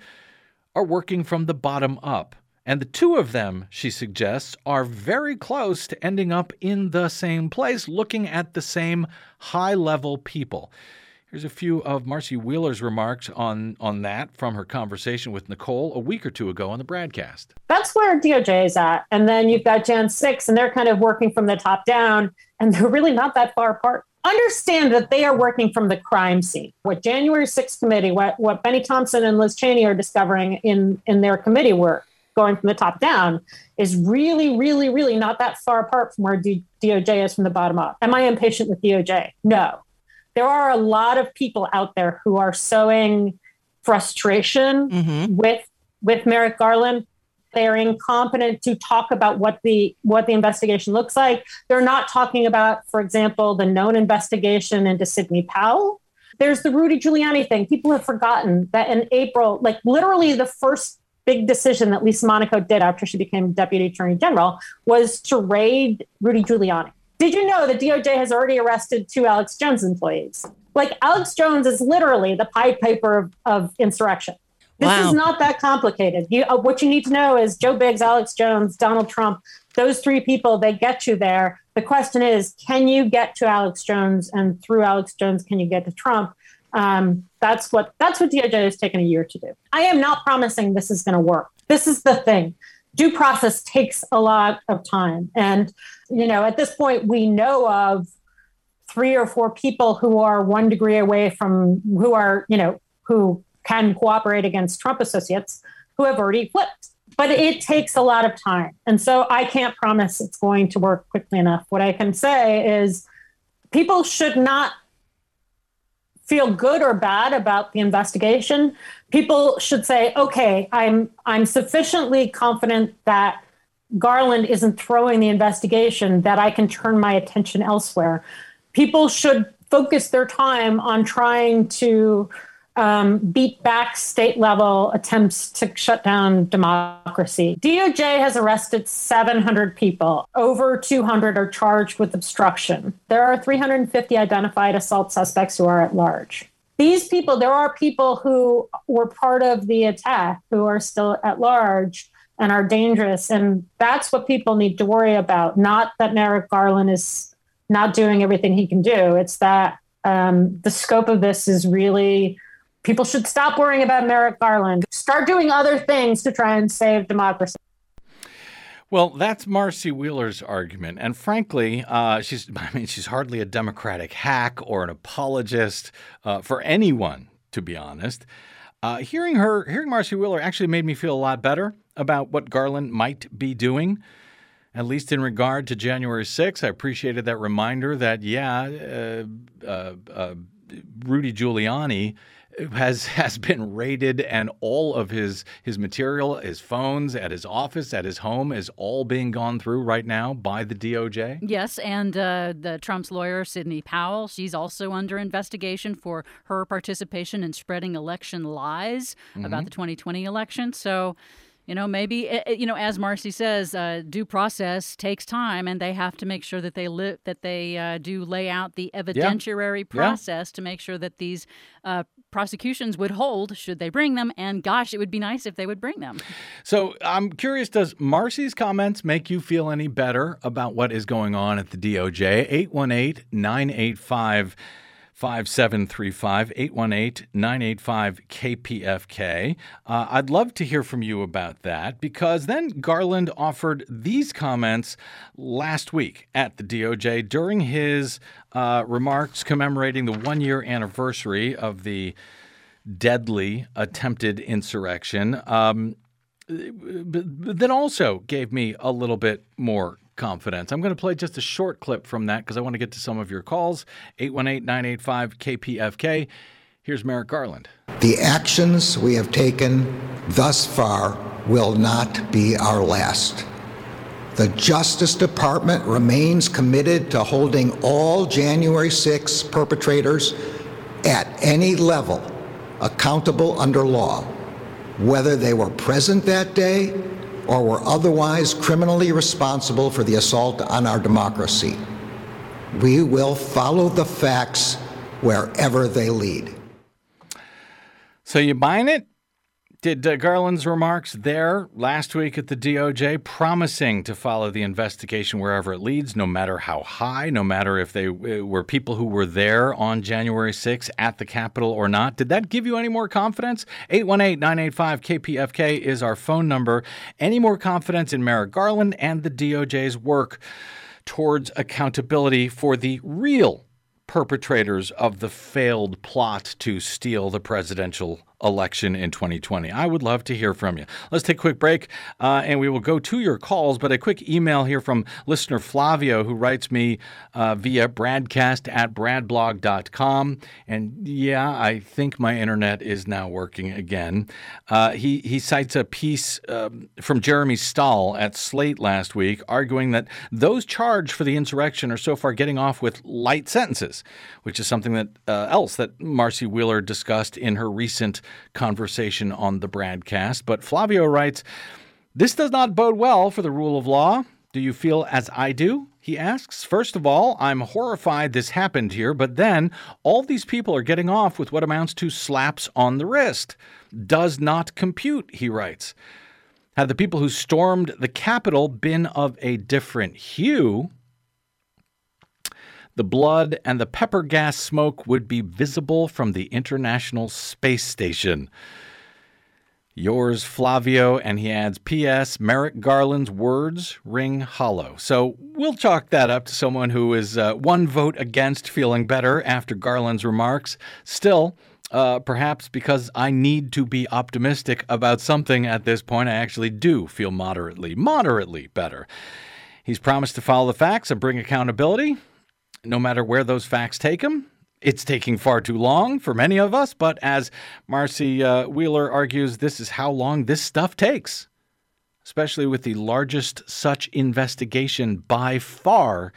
are working from the bottom up. And the two of them, she suggests, are very close to ending up in the same place, looking at the same high-level people. Here's a few of Marcy Wheeler's remarks on, on that from her conversation with Nicole a week or two ago on the BradCast. That's where D O J is at. And then you've got January sixth, and they're kind of working from the top down, and they're really not that far apart. Understand that they are working from the crime scene. What January sixth committee, what, what Benny Thompson and Liz Cheney are discovering in, in their committee work, going from the top down, is really, really, really not that far apart from where D- DOJ is from the bottom up. Am I impatient with D O J? No. There are a lot of people out there who are sowing frustration mm-hmm. with with Merrick Garland. They are incompetent to talk about what the what the investigation looks like. They're not talking about, for example, the known investigation into Sidney Powell. There's the Rudy Giuliani thing. People have forgotten that in April, like literally the first big decision that Lisa Monaco did after she became deputy attorney general was to raid Rudy Giuliani. Did you know that D O J has already arrested two Alex Jones employees? Like, Alex Jones is literally the Pied Piper of, of insurrection. This wow. is not that complicated. You, uh, what you need to know is Joe Biggs, Alex Jones, Donald Trump, those three people, they get you there. The question is, can you get to Alex Jones? And through Alex Jones, can you get to Trump? Um, that's what that's what D O J has taken a year to do. I am not promising this is going to work. This is the thing. Due process takes a lot of time. And, you know, at this point, we know of three or four people who are one degree away from who are, you know, who can cooperate against Trump associates who have already flipped. But it takes a lot of time. And so I can't promise it's going to work quickly enough. What I can say is people should not feel good or bad about the investigation. People should say, okay, I'm I'm sufficiently confident that Garland isn't throwing the investigation that I can turn my attention elsewhere. People should focus their time on trying to Um, beat back state-level attempts to shut down democracy. D O J has arrested seven hundred people. Over two hundred are charged with obstruction. There are three hundred fifty identified assault suspects who are at large. These people, there are people who were part of the attack who are still at large and are dangerous, and that's what people need to worry about, not that Merrick Garland is not doing everything he can do. It's that um, the scope of this is really... People should stop worrying about Merrick Garland. Start doing other things to try and save democracy. Well, that's Marcy Wheeler's argument, and frankly, uh, she's—I mean—she's hardly a Democratic hack or an apologist uh, for anyone, to be honest. Uh, hearing her, hearing Marcy Wheeler, actually made me feel a lot better about what Garland might be doing, at least in regard to January sixth. I appreciated that reminder that, yeah, uh, uh, uh, Rudy Giuliani has has been raided, and all of his his material, his phones, at his office, at his home, is all being gone through right now by the D O J. Yes, and uh, the Trump's lawyer, Sidney Powell, she's also under investigation for her participation in spreading election lies mm-hmm. about the twenty twenty election. So, you know, maybe, you know, as Marcy says, uh, due process takes time, and they have to make sure that they li- that they uh, do lay out the evidentiary yeah. process yeah. to make sure that these uh, prosecutions would hold should they bring them. And gosh, it would be nice if they would bring them. So I'm curious, does Marcy's comments make you feel any better about what is going on at the D O J? eight one eight, nine eight five, five seven three five, eight one eight, nine eight five, K P F K. Uh, I'd love to hear from you about that, because then Garland offered these comments last week at the D O J during his uh, remarks commemorating the one-year anniversary of the deadly attempted insurrection. Um, that also gave me a little bit more confidence. I'm going to play just a short clip from that because I want to get to some of your calls. eight one eight, nine eight five, K P F K. Here's Merrick Garland. The actions we have taken thus far will not be our last. The Justice Department remains committed to holding all January sixth perpetrators at any level accountable under law, whether they were present that day or were otherwise criminally responsible for the assault on our democracy. We will follow the facts wherever they lead. So you buying it? Did uh, Garland's remarks there last week at the D O J, promising to follow the investigation wherever it leads, no matter how high, no matter if they uh, were people who were there on January sixth at the Capitol or not, did that give you any more confidence? eight one eight, nine eight five, K P F K is our phone number. Any more confidence in Merrick Garland and the D O J's work towards accountability for the real perpetrators of the failed plot to steal the presidential election in twenty twenty. I would love to hear from you. Let's take a quick break, uh, and we will go to your calls, but a quick email here from listener Flavio, who writes me uh, via bradcast at bradblog dot com. And yeah, I think my internet is now working again. Uh, he, he cites a piece um, from Jeremy Stahl at Slate last week, arguing that those charged for the insurrection are so far getting off with light sentences, which is something that uh, else that Marcy Wheeler discussed in her recent conversation on the BradCast. But Flavio writes, this does not bode well for the rule of law. Do you feel as I do? He asks, first of all, I'm horrified this happened here, but then all these people are getting off with what amounts to slaps on the wrist. Does not compute, he writes. Had the people who stormed the Capitol been of a different hue, the blood and the pepper gas smoke would be visible from the International Space Station. Yours, Flavio, and he adds, P S Merrick Garland's words ring hollow. So we'll chalk that up to someone who is uh, one vote against feeling better after Garland's remarks. Still, uh, perhaps because I need to be optimistic about something at this point, I actually do feel moderately, moderately better. He's promised to follow the facts and bring accountability, no matter where those facts take him. It's taking far too long for many of us, but as Marcy uh, Wheeler argues, this is how long this stuff takes, especially with the largest such investigation by far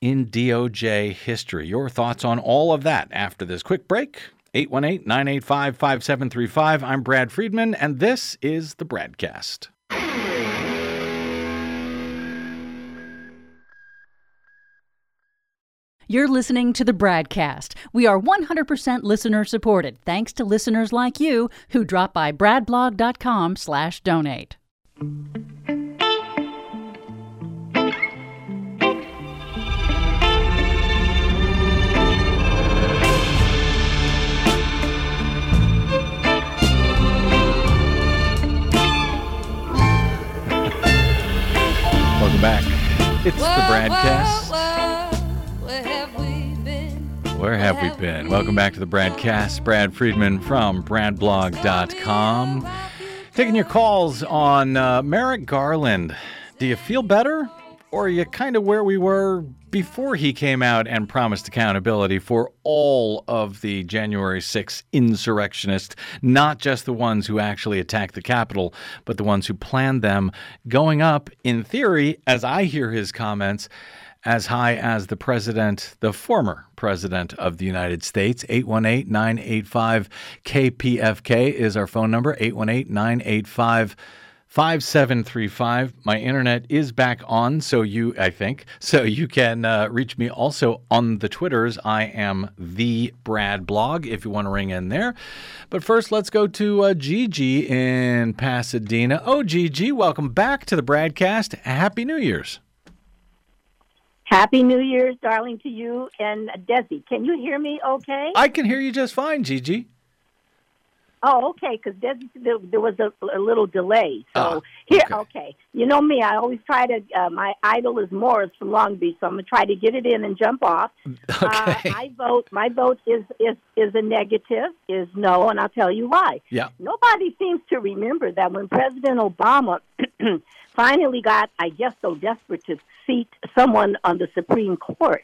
in D O J history. Your thoughts on all of that after this quick break, eight one eight, nine eight five, five seven three five. I'm Brad Friedman, and this is The BradCast. You're listening to The BradCast. We are one hundred percent listener supported, thanks to listeners like you who drop by bradblog.com slash donate. Welcome back. It's The BradCast. Where have we been? Welcome back to the BradCast. Brad Friedman from brad blog dot com. Taking your calls on uh, Merrick Garland. Do you feel better? Or are you kind of where we were before he came out and promised accountability for all of the January sixth insurrectionists, not just the ones who actually attacked the Capitol, but the ones who planned them, going up, in theory, as I hear his comments, as high as the president, the former president of the United States. Eight one eight, nine eight five, K P F K is our phone number, eight one eight, nine eight five, five seven three five. My internet is back on, so you, I think, so you can uh, reach me also on the Twitters. I am the Brad Blog, if you want to ring in there. But first, let's go to uh, Gigi in Pasadena. Oh, Gigi, welcome back to the BradCast. Happy New Year's. Happy New Year's, darling, to you and Desi. Can you hear me okay? I can hear you just fine, Gigi. Oh, okay, because Desi, there, there was a, a little delay. So uh, here, okay. okay. You know me, I always try to, uh, my idol is Morris from Long Beach, so I'm going to try to get it in and jump off. Okay. Uh, my vote, my vote is, is, is a negative, is no, and I'll tell you why. Yeah. Nobody seems to remember that when President Obama finally got, I guess, so desperate to seat someone on the Supreme Court,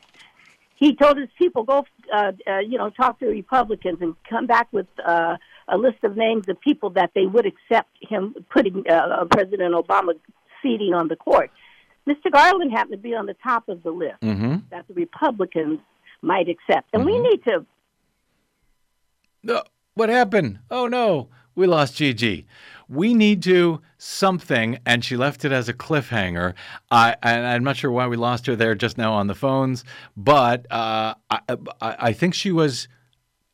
he told his people, go, uh, uh, you know, talk to Republicans and come back with uh, a list of names of people that they would accept him putting uh, President Obama seating on the court. Mister Garland happened to be on the top of the list mm-hmm. that the Republicans might accept. And mm-hmm. we need to... No, what happened? Oh, no, we lost Gigi. We need to something, and she left it as a cliffhanger. I, and I'm not sure why we lost her there just now on the phones, but uh, I, I, I think she was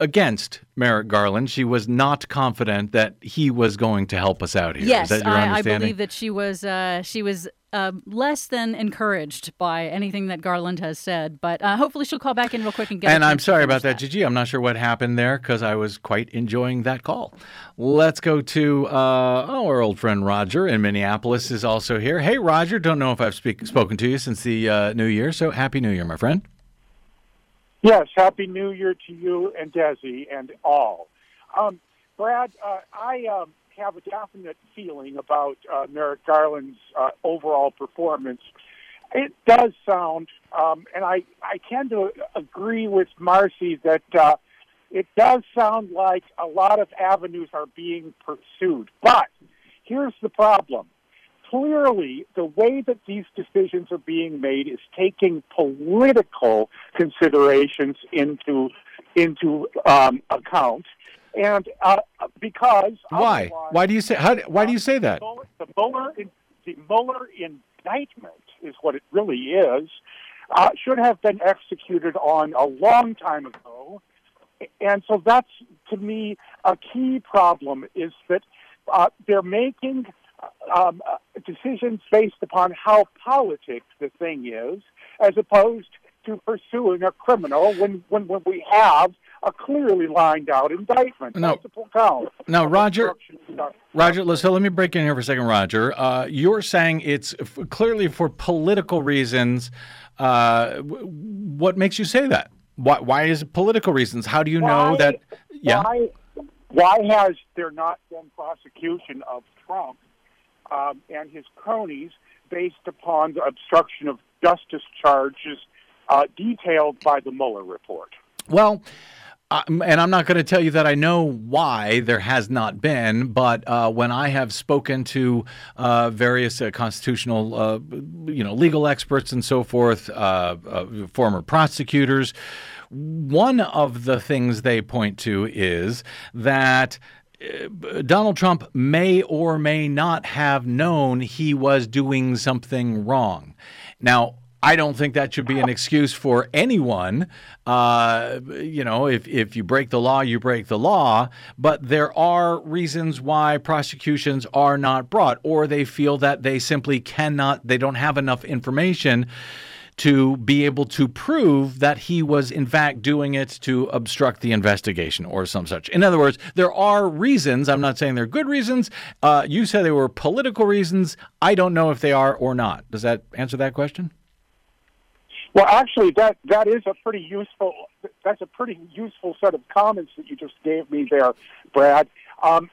against Merrick Garland. She was not confident that he was going to help us out here. Yes, Is that your I, I believe that she was. Uh, she was. Uh, less than encouraged by anything that Garland has said, but uh, hopefully she'll call back in real quick and get. And I'm sorry about that, Gigi. I'm not sure what happened there because I was quite enjoying that call. Let's go to uh, oh, our old friend Roger in Minneapolis is also here. Hey, Roger. Don't know if I've speak- spoken to you since the uh, New Year, so Happy New Year, my friend. Yes, Happy New Year to you and Desi and all. Um, Brad, uh, I. Um, have a definite feeling about uh, Merrick Garland's uh, overall performance. It does sound, um, and I, I tend to agree with Marcy that uh, it does sound like a lot of avenues are being pursued. But here's the problem. Clearly, the way that these decisions are being made is taking political considerations into, into um, account. And uh, because why? Why do you say? How, why do you say that? The Mueller, the Mueller indictment is what it really is. uh, should have been executed on a long time ago. And so that's, to me, a key problem, is that uh, they're making um, decisions based upon how politic the thing is, as opposed to pursuing a criminal when, when, when we have a clearly lined out indictment, now, multiple counts. Now, Roger, Roger, let's, so let me break in here for a second, Roger. Uh, you're saying it's f- clearly for political reasons. Uh, w- what makes you say that? Why, why is it political reasons? How do you why, know that? Yeah. Why, why has there not been prosecution of Trump um, and his cronies based upon the obstruction of justice charges uh, detailed by the Mueller report? Well, Um, and I'm not going to tell you that I know why there has not been, but uh, when I have spoken to uh, various uh, constitutional, uh, you know, legal experts and so forth, uh, uh, former prosecutors, one of the things they point to is that Donald Trump may or may not have known he was doing something wrong. Now, I don't think that should be an excuse for anyone. Uh, you know, if, if you break the law, you break the law. But there are reasons why prosecutions are not brought, or they feel that they simply cannot, they don't have enough information to be able to prove that he was in fact doing it to obstruct the investigation or some such. In other words, there are reasons. I'm not saying they're good reasons. Uh, you said they were political reasons. I don't know if they are or not. Does that answer that question? Well, actually, that, that is a pretty useful that's a pretty useful set of comments that you just gave me there, Brad. Um,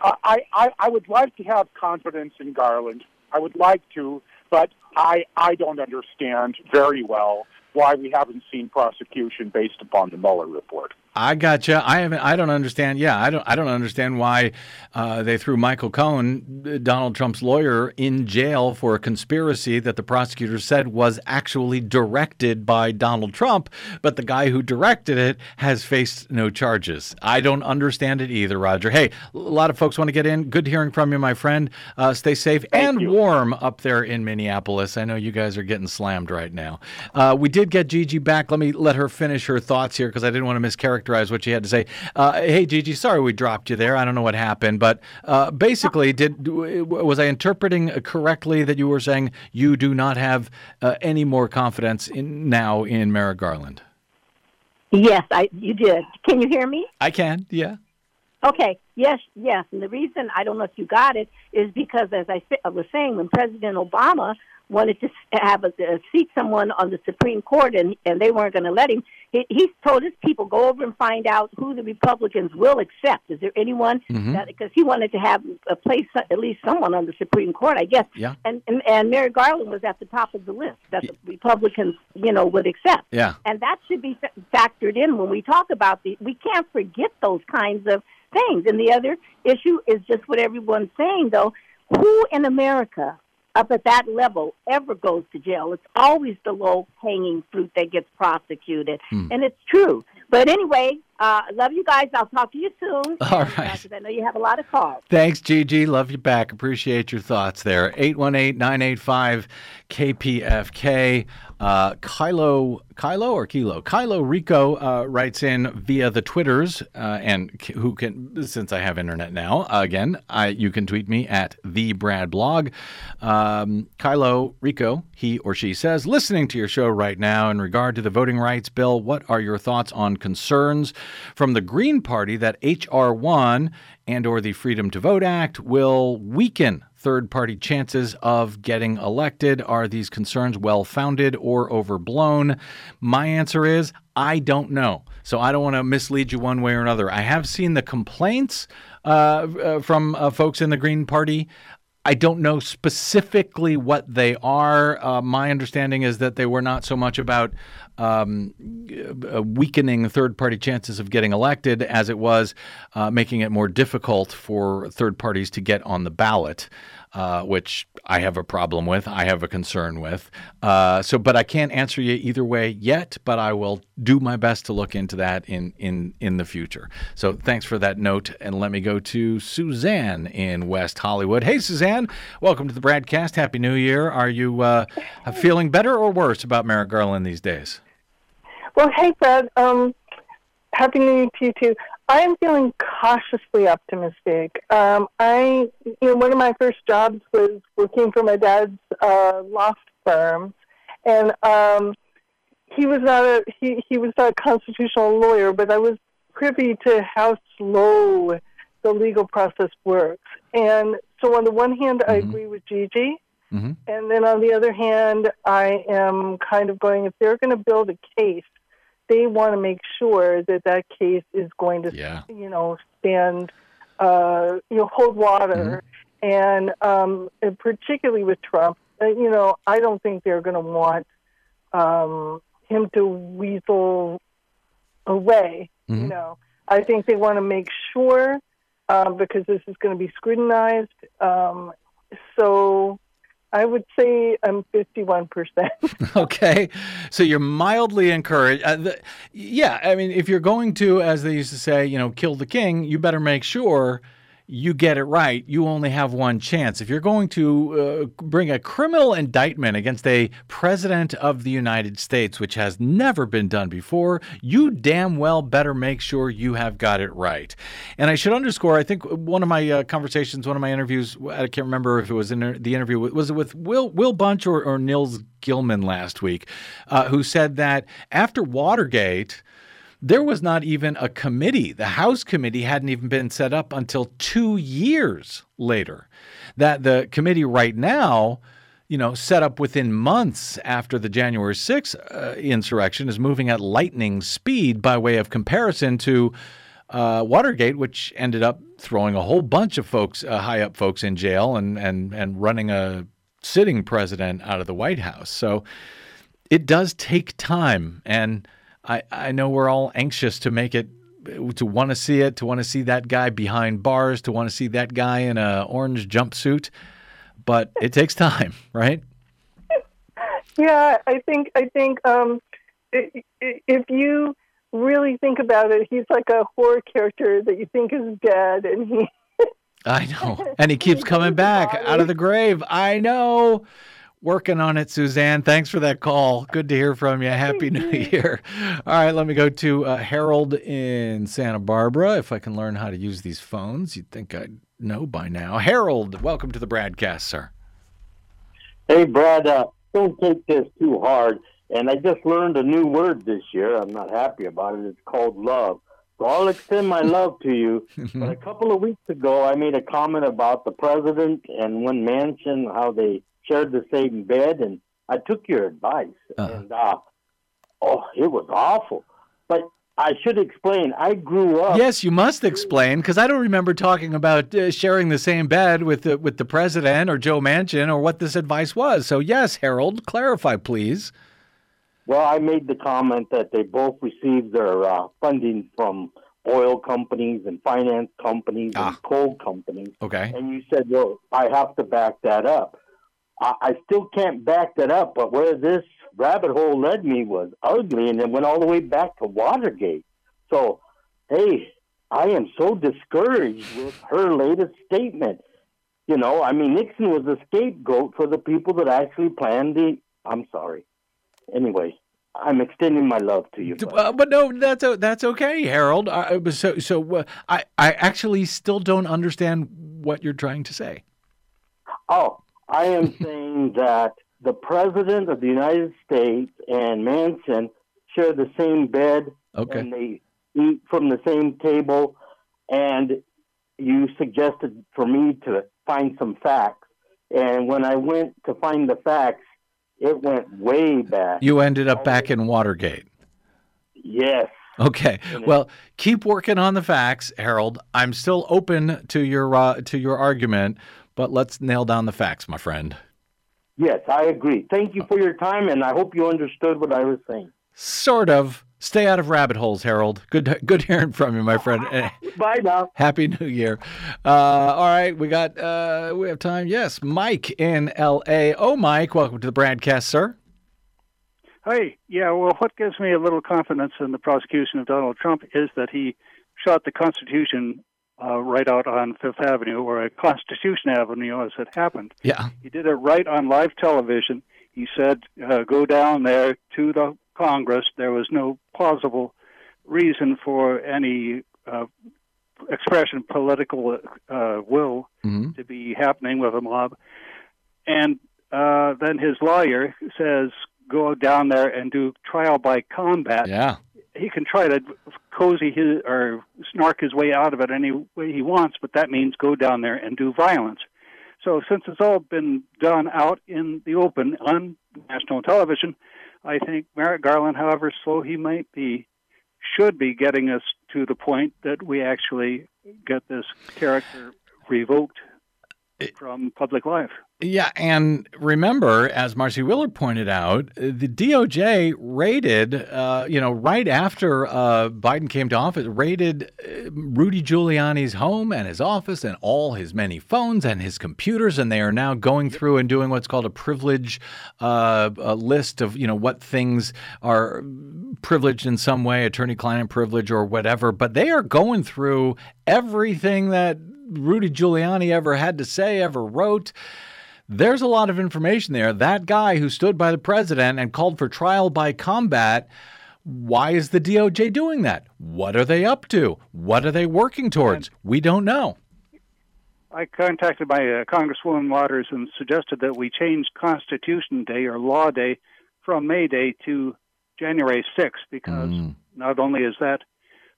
I, I I would like to have confidence in Garland. I would like to, but I I don't understand very well why we haven't seen prosecution based upon the Mueller report. I gotcha. I haven't. I don't understand. Yeah, I don't. I don't understand why uh, they threw Michael Cohen, Donald Trump's lawyer, in jail for a conspiracy that the prosecutor said was actually directed by Donald Trump, but the guy who directed it has faced no charges. I don't understand it either, Roger. Hey, a lot of folks want to get in. Good hearing from you, my friend. Uh, stay safe and warm up there in Minneapolis. I know you guys are getting slammed right now. Uh, we did get Gigi back. Let me let her finish her thoughts here because I didn't want to mischaracterize what you had to say. Uh, hey, Gigi, sorry we dropped you there. I don't know what happened, but uh, basically, did was I interpreting correctly that you were saying you do not have uh, any more confidence in, now in Merrick Garland? Yes, I, you did. Can you hear me? I can, yeah. Okay, yes, yes. And the reason, I don't know if you got it, is because, as I, I was saying, when President Obama wanted to have a, a seat someone on the Supreme Court, and, and they weren't going to let him, he, he told his people, go over and find out who the Republicans will accept. Is there anyone? Because mm-hmm. he wanted to have a place, at least someone on the Supreme Court, I guess. Yeah. And, and and Merrick Garland was at the top of the list that the Republicans, you know, would accept. Yeah. And that should be factored in when we talk about the. We can't forget those kinds of things. And the other issue is just what everyone's saying, though. Who in America up at that level ever goes to jail? It's always the low-hanging fruit that gets prosecuted, mm. and it's true. But anyway, uh, love you guys. I'll talk to you soon. All right. I know you have a lot of calls. Thanks, Gigi. Love you back. Appreciate your thoughts there. eight one eight, nine eight five, K P F K. Uh, Kylo, Kylo or Kilo? Kylo Rico uh, writes in via the Twitters, uh, and who can, since I have internet now, uh, again, I, you can tweet me at the BradBlog. Um, Kylo Rico, he or she says, listening to your show right now in regard to the voting rights bill, what are your thoughts on concerns from the Green Party that H R one and or the Freedom to Vote Act will weaken third-party chances of getting elected? Are these concerns well-founded or overblown? My answer is I don't know. So I don't want to mislead you one way or another. I have seen the complaints uh, from uh, folks in the Green Party. I don't know specifically what they are. Uh, my understanding is that they were not so much about um, weakening third-party chances of getting elected as it was uh, making it more difficult for third parties to get on the ballot. uh, which I have a problem with, I have a concern with. Uh, so, but I can't answer you either way yet, but I will do my best to look into that in, in, in the future. So thanks for that note, and let me go to Suzanne in West Hollywood. Hey, Suzanne, welcome to the BradCast. Happy New Year. Are you uh, feeling better or worse about Merrick Garland these days? Well, hey, Brad. Um, Happy New Year to you, too. I am feeling cautiously optimistic. Um, I, you know, one of my first jobs was working for my dad's uh, law firm, and um, he was not a he, he was not a constitutional lawyer, but I was privy to how slow the legal process works. And so, on the one hand, mm-hmm. I agree with Gigi, mm-hmm. and then on the other hand, I am kind of going, if they're going to build a case, they want to make sure that that case is going to, yeah. you know, stand, uh, you know, hold water. Mm-hmm. And, um, and particularly with Trump, uh, you know, I don't think they're going to want um, him to weasel away. Mm-hmm. You know, I think they want to make sure uh, because this is going to be scrutinized. Um, so. I would say I'm fifty-one percent. Okay. So you're mildly encouraged. Uh, the, yeah. I mean, if you're going to, as they used to say, you know, kill the king, you better make sure you get it right. You only have one chance. If you're going to uh, bring a criminal indictment against a president of the United States, which has never been done before, you damn well better make sure you have got it right. And I should underscore, I think one of my uh, conversations, one of my interviews, I can't remember if it was in the interview, was it with Will Will Bunch or, or Nils Gilman last week, uh, who said that after Watergate, there was not even a committee. The House committee hadn't even been set up until two years later. That the committee right now, you know, set up within months after the January sixth uh, insurrection is moving at lightning speed by way of comparison to uh, Watergate, which ended up throwing a whole bunch of folks, uh, high up folks in jail and, and, and running a sitting president out of the White House. So it does take time, and I, I know we're all anxious to make it, to want to see it, to want to see that guy behind bars, to want to see that guy in an orange jumpsuit, but it takes time, right? Yeah, I think I think um, if you really think about it, he's like a horror character that you think is dead, and he. I know, and he keeps coming back out of the grave. I know. Working on it, Suzanne. Thanks for that call. Good to hear from you. Happy New Year. All right, let me go to uh, Harold in Santa Barbara. If I can learn how to use these phones, you'd think I'd know by now. Harold, welcome to the BradCast, sir. Hey, Brad, uh, don't take this too hard. And I just learned a new word this year. I'm not happy about it. It's called love. So I'll extend my love to you. But a couple of weeks ago, I made a comment about the president and one Manchin, how they shared the same bed, and I took your advice, uh-huh. and uh, oh, it was awful. But I should explain, I grew up... Yes, you must explain, because I don't remember talking about uh, sharing the same bed with the, with the president or Joe Manchin or what this advice was. So yes, Harold, clarify, please. Well, I made the comment that they both received their uh, funding from oil companies and finance companies ah. and coal companies. Okay. And you said, well, I have to back that up. I still can't back that up, but where this rabbit hole led me was ugly, and it went all the way back to Watergate. So, hey, I am so discouraged with her latest statement. You know, I mean, Nixon was a scapegoat for the people that actually planned the... I'm sorry. Anyway, I'm extending my love to you. Uh, but no, that's that's okay, Harold. I, so so uh, I, I actually still don't understand what you're trying to say. Oh, I am saying that the president of the United States and Manchin share the same bed, okay. and they eat from the same table, and you suggested for me to find some facts. And when I went to find the facts, it went way back. You ended up back in Watergate. Yes. Okay. Well, keep working on the facts, Harold. I'm still open to your uh, to your argument. But let's nail down the facts, my friend. Yes, I agree. Thank you for your time, and I hope you understood what I was saying. Sort of. Stay out of rabbit holes, Harold. Good good hearing from you, my friend. Bye now. Happy New Year. Uh, all right, we got uh, we have time. Yes, Mike in L A. Oh, Mike, welcome to the BradCast, sir. Hi. Yeah, well, what gives me a little confidence in the prosecution of Donald Trump is that he shot the Constitution uh, right out on Fifth Avenue, or Constitution Avenue, as it happened. Yeah. He did it right on live television. He said, uh, go down there to the Congress. There was no plausible reason for any uh, expression of political uh, will mm-hmm. to be happening with a mob. And uh, then his lawyer says, go down there and do trial by combat. Yeah. He can try to cozy his or snark his way out of it any way he wants, but that means go down there and do violence. So since it's all been done out in the open on national television, I think Merrick Garland, however slow he might be, should be getting us to the point that we actually get this character revoked from public life. Yeah, and remember, as Marcy Willard pointed out, the D O J raided, uh, you know, right after uh, Biden came to office, raided Rudy Giuliani's home and his office and all his many phones and his computers. And they are now going through and doing what's called a privilege uh, a list of, you know, what things are privileged in some way, attorney-client privilege or whatever. But they are going through everything that Rudy Giuliani ever had to say, ever wrote. There's a lot of information there. That guy who stood by the president and called for trial by combat, why is the D O J doing that? What are they up to? What are they working towards? We don't know. I contacted my uh, Congresswoman Waters and suggested that we change Constitution Day or Law Day from May Day to January sixth, because mm. not only is that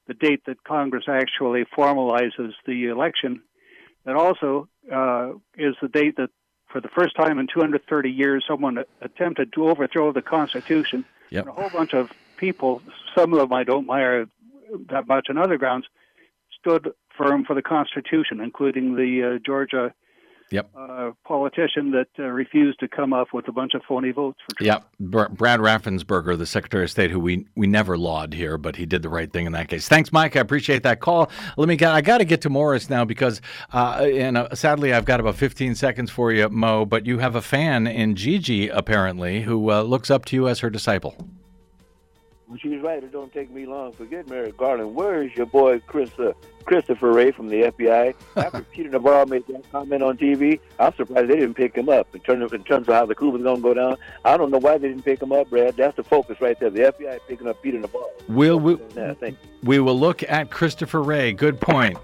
the date that Congress actually formalizes the election, that also uh, is the date that for the first time in two hundred thirty years, someone attempted to overthrow the Constitution. Yep. And a whole bunch of people, some of them I don't admire that much on other grounds, stood firm for the Constitution, including the uh, Georgia yep. uh, politician that uh, refused to come up with a bunch of phony votes for Trump. Yep. Br- Brad Raffensperger, the Secretary of State, who we, we never laud here, but he did the right thing in that case. Thanks, Mike. I appreciate that call. Let me get, I got to get to Morris now because, uh, and uh, sadly, I've got about fifteen seconds for you, Mo, but you have a fan in Gigi, apparently, who uh, looks up to you as her disciple. Well, she's right. It don't take me long. Forget Merrick Garland. Where is your boy Chris, uh, Christopher Wray from the F B I? After Peter Navarro made that comment on T V, I'm surprised they didn't pick him up in terms of, in terms of how the coup was going to go down. I don't know why they didn't pick him up, Brad. That's the focus right there. The F B I picking up Peter Navarro. We'll, we, yeah, we will look at Christopher Wray. Good point.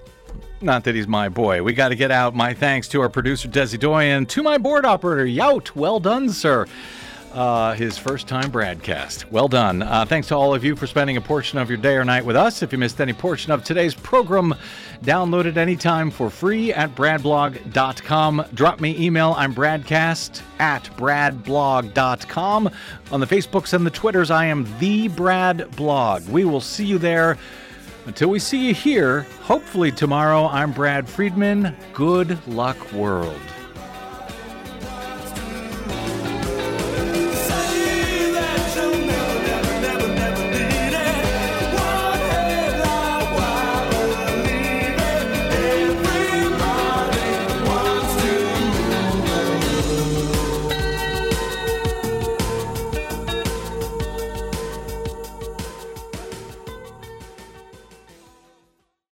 Not that he's my boy. We got to get out. My thanks to our producer, Desi Doyen, to my board operator, Yout. Well done, sir. Uh, his first time BradCast. Well done. Uh, thanks to all of you for spending a portion of your day or night with us. If you missed any portion of today's program, download it anytime for free at brad blog dot com. Drop me email. I'm BradCast at brad blog dot com. On the Facebooks and the Twitters, I am the Brad Blog. We will see you there. Until we see you here, hopefully tomorrow, I'm Brad Friedman. Good luck, world.